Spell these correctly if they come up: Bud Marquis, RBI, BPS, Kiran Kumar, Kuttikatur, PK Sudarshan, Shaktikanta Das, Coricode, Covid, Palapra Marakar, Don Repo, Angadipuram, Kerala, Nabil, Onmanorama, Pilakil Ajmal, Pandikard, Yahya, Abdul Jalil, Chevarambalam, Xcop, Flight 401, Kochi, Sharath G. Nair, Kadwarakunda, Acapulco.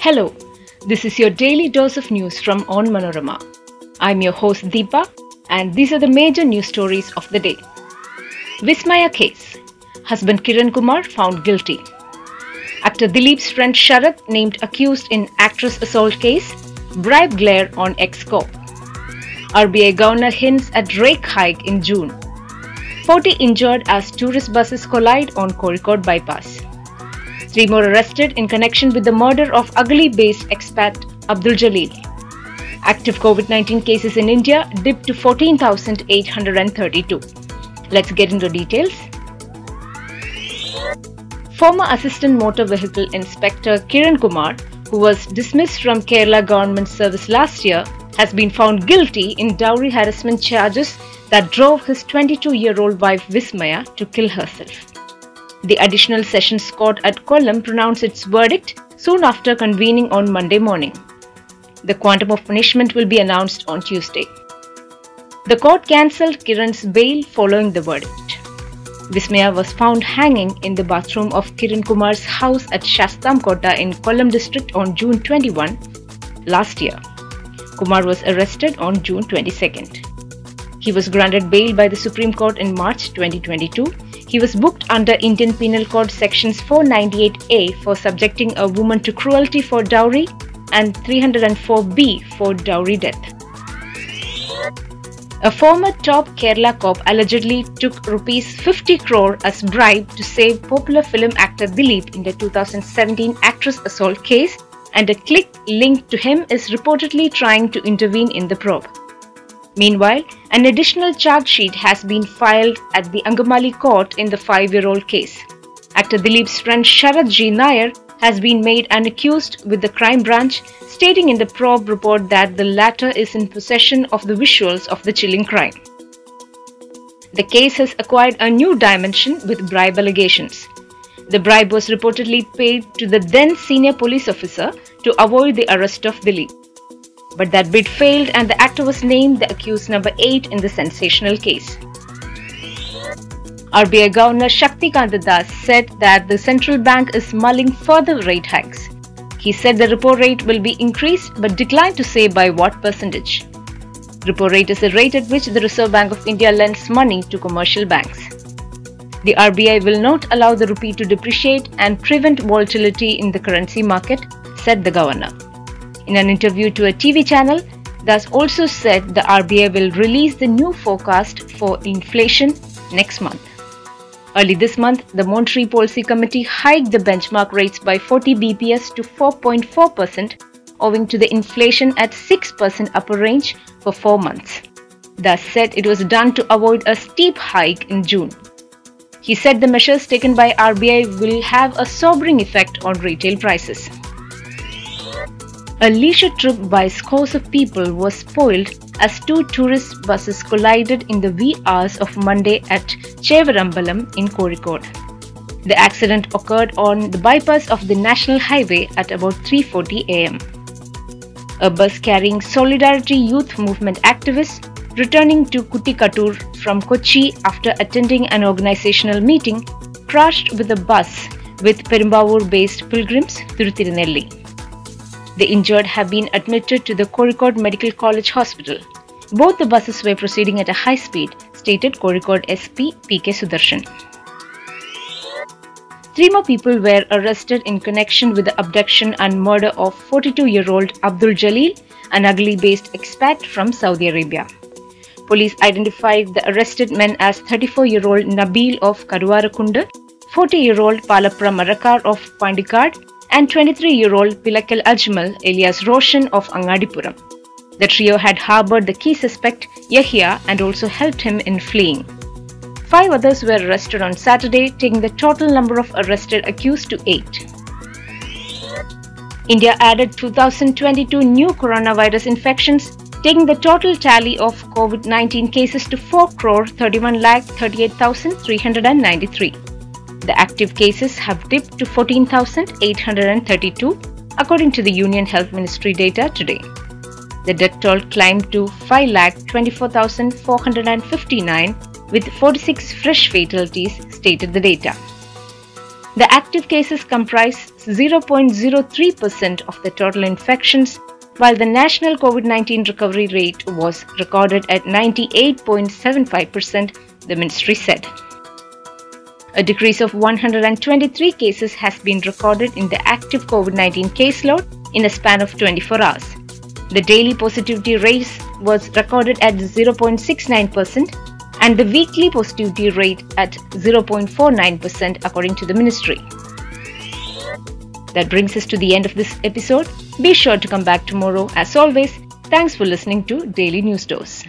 Hello, this is your daily dose of news from Onmanorama. I'm your host Deepa, and these are the major news stories of the day. Vismaya case. Husband Kiran Kumar found guilty. Actor Dilip's friend Sharath named accused in actress assault case, bribe glare on Xcop. RBI governor hints at rake hike in June. 40 injured as tourist buses collide on Coricode bypass. 3 more arrested in connection with the murder of Agali-based expat Abdul Jalil. Active COVID-19 cases in India dipped to 14,832. Let's get into details. Former Assistant Motor Vehicle Inspector Kiran Kumar, who was dismissed from Kerala government service last year, has been found guilty in dowry harassment charges that drove his 22-year-old wife Vismaya to kill herself. The additional sessions court at Kollam pronounced its verdict soon after convening on Monday morning. The quantum of punishment will be announced on Tuesday. The court cancelled Kiran's bail following the verdict. Vismaya was found hanging in the bathroom of Kiran Kumar's house at Shasthamkotta in Kollam district on June 21 last year. Kumar was arrested on June 22nd. He was granted bail by the Supreme Court in March 2022. He was booked under Indian Penal Code sections 498A for subjecting a woman to cruelty for dowry and 304B for dowry death. A former top Kerala cop allegedly took rupees 50 crore as bribe to save popular film actor Dilip in the 2017 actress assault case, and a clique linked to him is reportedly trying to intervene in the probe. Meanwhile, an additional charge sheet has been filed at the Angamali court in the 5-year-old case. Actor Dilip's friend Sharath G. Nair has been made an accused, with the crime branch stating in the probe report that the latter is in possession of the visuals of the chilling crime. The case has acquired a new dimension with bribe allegations. The bribe was reportedly paid to the then senior police officer to avoid the arrest of Dilip. But that bid failed, and the actor was named the accused number 8 in the sensational case. RBI Governor Shaktikanta Das said that the central bank is mulling further rate hikes. He said the repo rate will be increased but declined to say by what percentage. Repo rate is the rate at which the Reserve Bank of India lends money to commercial banks. The RBI will not allow the rupee to depreciate and prevent volatility in the currency market, said the governor. In an interview to a TV channel, Das also said the RBI will release the new forecast for inflation next month. Early this month, the Monetary Policy Committee hiked the benchmark rates by 40 BPS to 4.4%, owing to the inflation at 6% upper range for 4 months. Das said it was done to avoid a steep hike in June. He said the measures taken by RBI will have a sobering effect on retail prices. A leisure trip by scores of people was spoiled as 2 tourist buses collided in the wee hours of Monday at Chevarambalam in Korikode. The accident occurred on the bypass of the National Highway at about 3:40 am. A bus carrying Solidarity Youth Movement activists returning to Kuttikatur from Kochi after attending an organizational meeting crashed with a bus with Perambavur-based pilgrims through Tirunelveli. The injured have been admitted to the Coricode Medical College Hospital. Both the buses were proceeding at a high speed, stated Coricode SP PK Sudarshan. 3 more people were arrested in connection with the abduction and murder of 42-year-old Abdul Jalil, an Agali-based expat from Saudi Arabia. Police identified the arrested men as 34-year-old Nabil of Kadwarakunda, 40-year-old Palapra Marakar of Pandikard, and 23-year-old Pilakil Ajmal alias Roshan of Angadipuram. The trio had harbored the key suspect Yahya and also helped him in fleeing. 5 others were arrested on Saturday, taking the total number of arrested accused to 8. India added 2,022 new coronavirus infections, taking the total tally of COVID-19 cases to 4,31,38,393. The active cases have dipped to 14,832, according to the Union Health Ministry data today. The death toll climbed to 5,24,459, with 46 fresh fatalities, stated the data. The active cases comprise 0.03% of the total infections, while the national COVID-19 recovery rate was recorded at 98.75%, the ministry said. A decrease of 123 cases has been recorded in the active COVID-19 caseload in a span of 24 hours. The daily positivity rate was recorded at 0.69% and the weekly positivity rate at 0.49%, according to the ministry. That brings us to the end of this episode. Be sure to come back tomorrow. As always, thanks for listening to Daily News Dose.